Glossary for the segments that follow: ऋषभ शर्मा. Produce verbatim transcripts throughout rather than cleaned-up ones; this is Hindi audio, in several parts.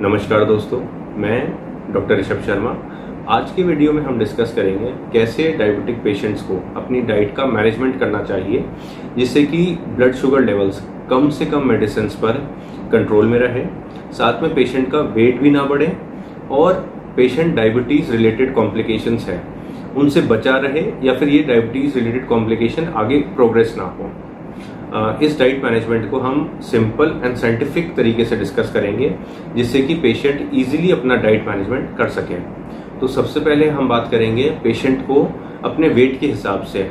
नमस्कार दोस्तों, मैं डॉक्टर ऋषभ शर्मा। आज की वीडियो में हम डिस्कस करेंगे कैसे डायबिटिक पेशेंट्स को अपनी डाइट का मैनेजमेंट करना चाहिए जिससे कि ब्लड शुगर लेवल्स कम से कम मेडिसिन पर कंट्रोल में रहे, साथ में पेशेंट का वेट भी ना बढ़े और पेशेंट डायबिटीज़ रिलेटेड कॉम्प्लिकेशंस है उनसे बचा रहे या फिर ये डायबिटीज़ रिलेटेड कॉम्प्लिकेशन आगे प्रोग्रेस ना हो। इस डाइट मैनेजमेंट को हम सिंपल एंड साइंटिफिक तरीके से डिस्कस करेंगे जिससे कि पेशेंट इजीली अपना डाइट मैनेजमेंट कर सके। तो सबसे पहले हम बात करेंगे पेशेंट को अपने वेट के हिसाब से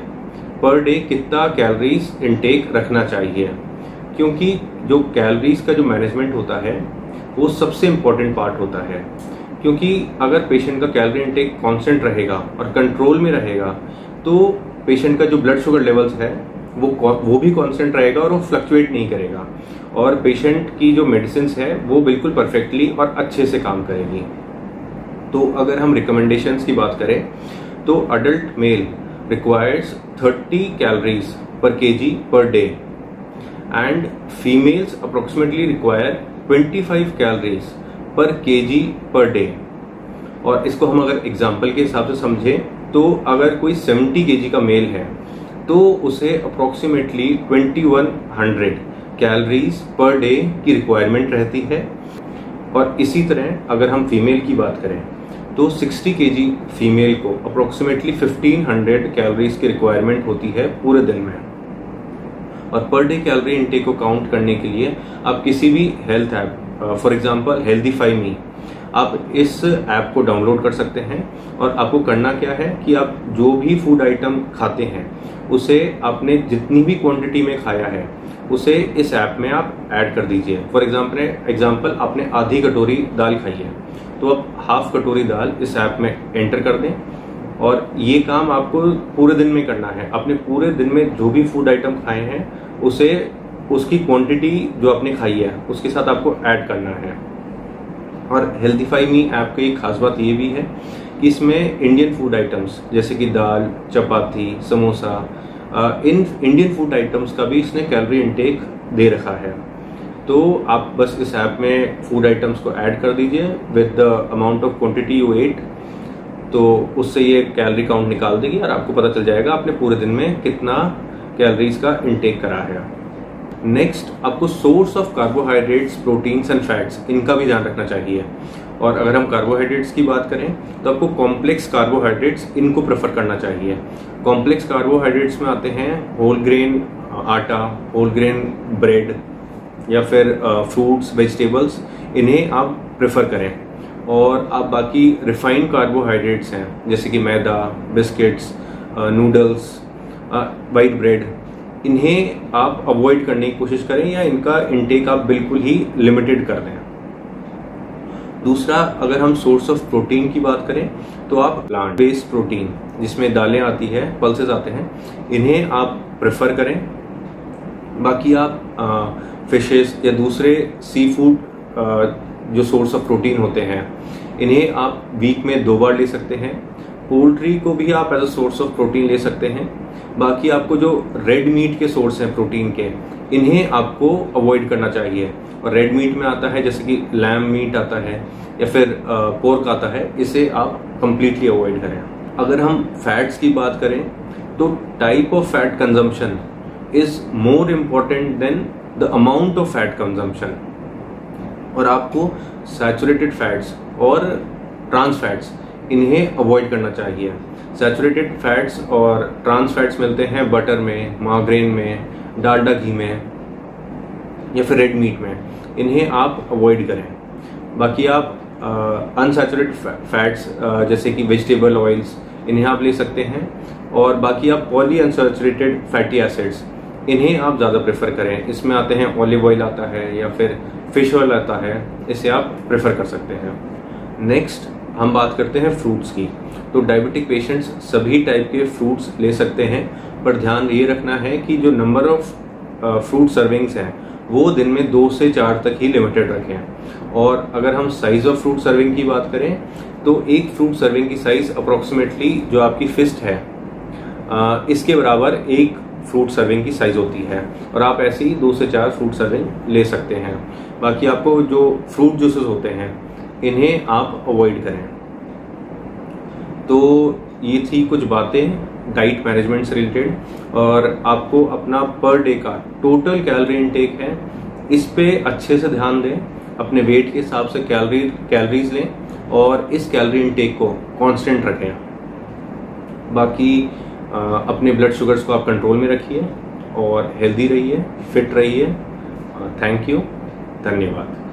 पर डे कितना कैलोरीज इनटेक रखना चाहिए, क्योंकि जो कैलोरीज का जो मैनेजमेंट होता है वो सबसे इम्पोर्टेंट पार्ट होता है। क्योंकि अगर पेशेंट का कैलोरी इनटेक कॉन्स्टेंट रहेगा और कंट्रोल में रहेगा तो पेशेंट का जो ब्लड शुगर लेवल्स है वो वो भी कांस्टेंट रहेगा और वो फ्लक्चुएट नहीं करेगा, और पेशेंट की जो मेडिसिंस है वो बिल्कुल परफेक्टली और अच्छे से काम करेगी। तो अगर हम रिकमेंडेशंस की बात करें तो adult male requires thirty calories per kg per day and females approximately require twenty five calories per kg per day. और इसको हम अगर एग्जाम्पल के हिसाब से समझें तो अगर कोई सेवेंटी केजी का मेल है तो उसे approximately twenty one hundred calories per day की रिक्वायरमेंट रहती है। और इसी तरह अगर हम फीमेल की बात करें तो सिक्सटी केजी फीमेल को अप्रोक्सीमेटली फिफ्टीन हंड्रेड कैलोरीज की रिक्वायरमेंट होती है पूरे दिन में। और पर डे कैलोरी इनटेक को काउंट करने के लिए आप किसी भी health app, for example HealthifyMe, आप इस ऐप को डाउनलोड कर सकते हैं। और आपको करना क्या है कि आप जो भी फूड आइटम खाते हैं उसे आपने जितनी भी क्वांटिटी में खाया है उसे इस ऐप में आप ऐड कर दीजिए। फॉर एग्जांपल एग्जांपल आपने आधी कटोरी दाल खाई है तो आप हाफ कटोरी दाल इस ऐप में एंटर कर दें। और ये काम आपको पूरे दिन में करना है। आपने पूरे दिन में जो भी फूड आइटम खाए हैं उसे उसकी क्वान्टिटी जो आपने खाई है उसके साथ आपको ऐड करना है। और हेल्थिफाई मी ऐप की एक खास बात ये भी है कि इसमें इंडियन फूड आइटम्स जैसे कि दाल, चपाती, समोसा, इन इंडियन फूड आइटम्स का भी इसने कैलोरी इनटेक दे रखा है। तो आप बस इस ऐप में फूड आइटम्स को ऐड कर दीजिए with the amount of quantity you ate, तो उससे ये कैलोरी काउंट निकाल देगी और आपको पता चल जाएगा आपने पूरे दिन में कितना कैलोरीज का इनटेक करा है। नेक्स्ट, आपको source of carbohydrates, proteins and fats, इनका भी ध्यान रखना चाहिए। और अगर हम कार्बोहाइड्रेट्स की बात करें तो आपको कॉम्प्लेक्स कार्बोहाइड्रेट्स इनको प्रेफर करना चाहिए। कॉम्प्लेक्स कार्बोहाइड्रेट्स में आते हैं होल ग्रेन आटा, होल ग्रेन ब्रेड या फिर फ्रूट्स, वेजिटेबल्स, इन्हें आप प्रेफर करें। और आप बाकी रिफाइंड कार्बोहाइड्रेट्स हैं जैसे कि मैदा, बिस्किट्स, नूडल्स, वाइट ब्रेड, इन्हें आप अवॉइड करने की कोशिश करें या इनका इनटेक आप बिल्कुल ही लिमिटेड कर दें। दूसरा, अगर हम सोर्स ऑफ प्रोटीन की बात करें तो आप प्लांट बेस्ड प्रोटीन जिसमें दालें आती है, पल्सेस आते हैं, इन्हें आप प्रेफर करें। बाकी आप फिशेस या दूसरे सी फूड जो सोर्स ऑफ प्रोटीन होते हैं इन्हें आप वीक में दो बार ले सकते हैं। पोल्ट्री को भी आप as a source of protein ले सकते हैं। बाकी आपको जो रेड मीट के सोर्स हैं प्रोटीन के, इन्हें आपको अवॉइड करना चाहिए। और रेड मीट में आता है जैसे कि लैम मीट आता है या फिर पोर्क आता है, इसे आप कंप्लीटली अवॉइड करें। अगर हम फैट्स की बात करें तो type of fat consumption is more important than the amount of fat consumption. और आपको सैचुरेटेड फैट्स और ट्रांस फैट्स इन्हें अवॉइड करना चाहिए। सैचुरेटेड फैट्स और ट्रांस फैट्स मिलते हैं बटर में, मार्गरीन में, डालडा घी में या फिर रेड मीट में, इन्हें आप अवॉइड करें। बाकी आप अनसैचुरेटेड फैट्स जैसे कि वेजिटेबल ऑयल्स, इन्हें आप ले सकते हैं। और बाकी आप पॉली अनसैचुरेटेड फैटी एसिड्स, इन्हें आप ज़्यादा प्रेफर करें। इसमें आते हैं ऑलिव ऑयल आता है या फिर फिश ऑयल आता है, इसे आप प्रेफर कर सकते हैं। नेक्स्ट हम बात करते हैं फ्रूट्स की। तो डायबिटिक पेशेंट्स सभी टाइप के फ्रूट्स ले सकते हैं, पर ध्यान ये रखना है कि जो नंबर ऑफ फ्रूट सर्विंग्स हैं वो दिन में दो से चार तक ही लिमिटेड रखें। और अगर हम साइज़ ऑफ फ्रूट सर्विंग की बात करें तो एक फ्रूट सर्विंग की साइज़ अप्रोक्सीमेटली जो आपकी फिस्ट है इसके बराबर एक फ्रूट सर्विंग की साइज़ होती है, और आप ऐसे ही दो से चार फ्रूट सर्विंग ले सकते हैं। बाकी आपको जो फ्रूट जूसेस होते हैं इन्हें आप अवॉइड करें। तो ये थी कुछ बातें डाइट मैनेजमेंट से रिलेटेड, और आपको अपना पर डे का टोटल कैलोरी इनटेक है इस पे अच्छे से ध्यान दें। अपने वेट के हिसाब से कैलोरी कैलोरीज लें और इस कैलोरी इनटेक को कांस्टेंट रखें। बाकी आ, अपने ब्लड शुगर्स को आप कंट्रोल में रखिए और हेल्दी रहिए, फिट रहिए। थैंक यू, धन्यवाद।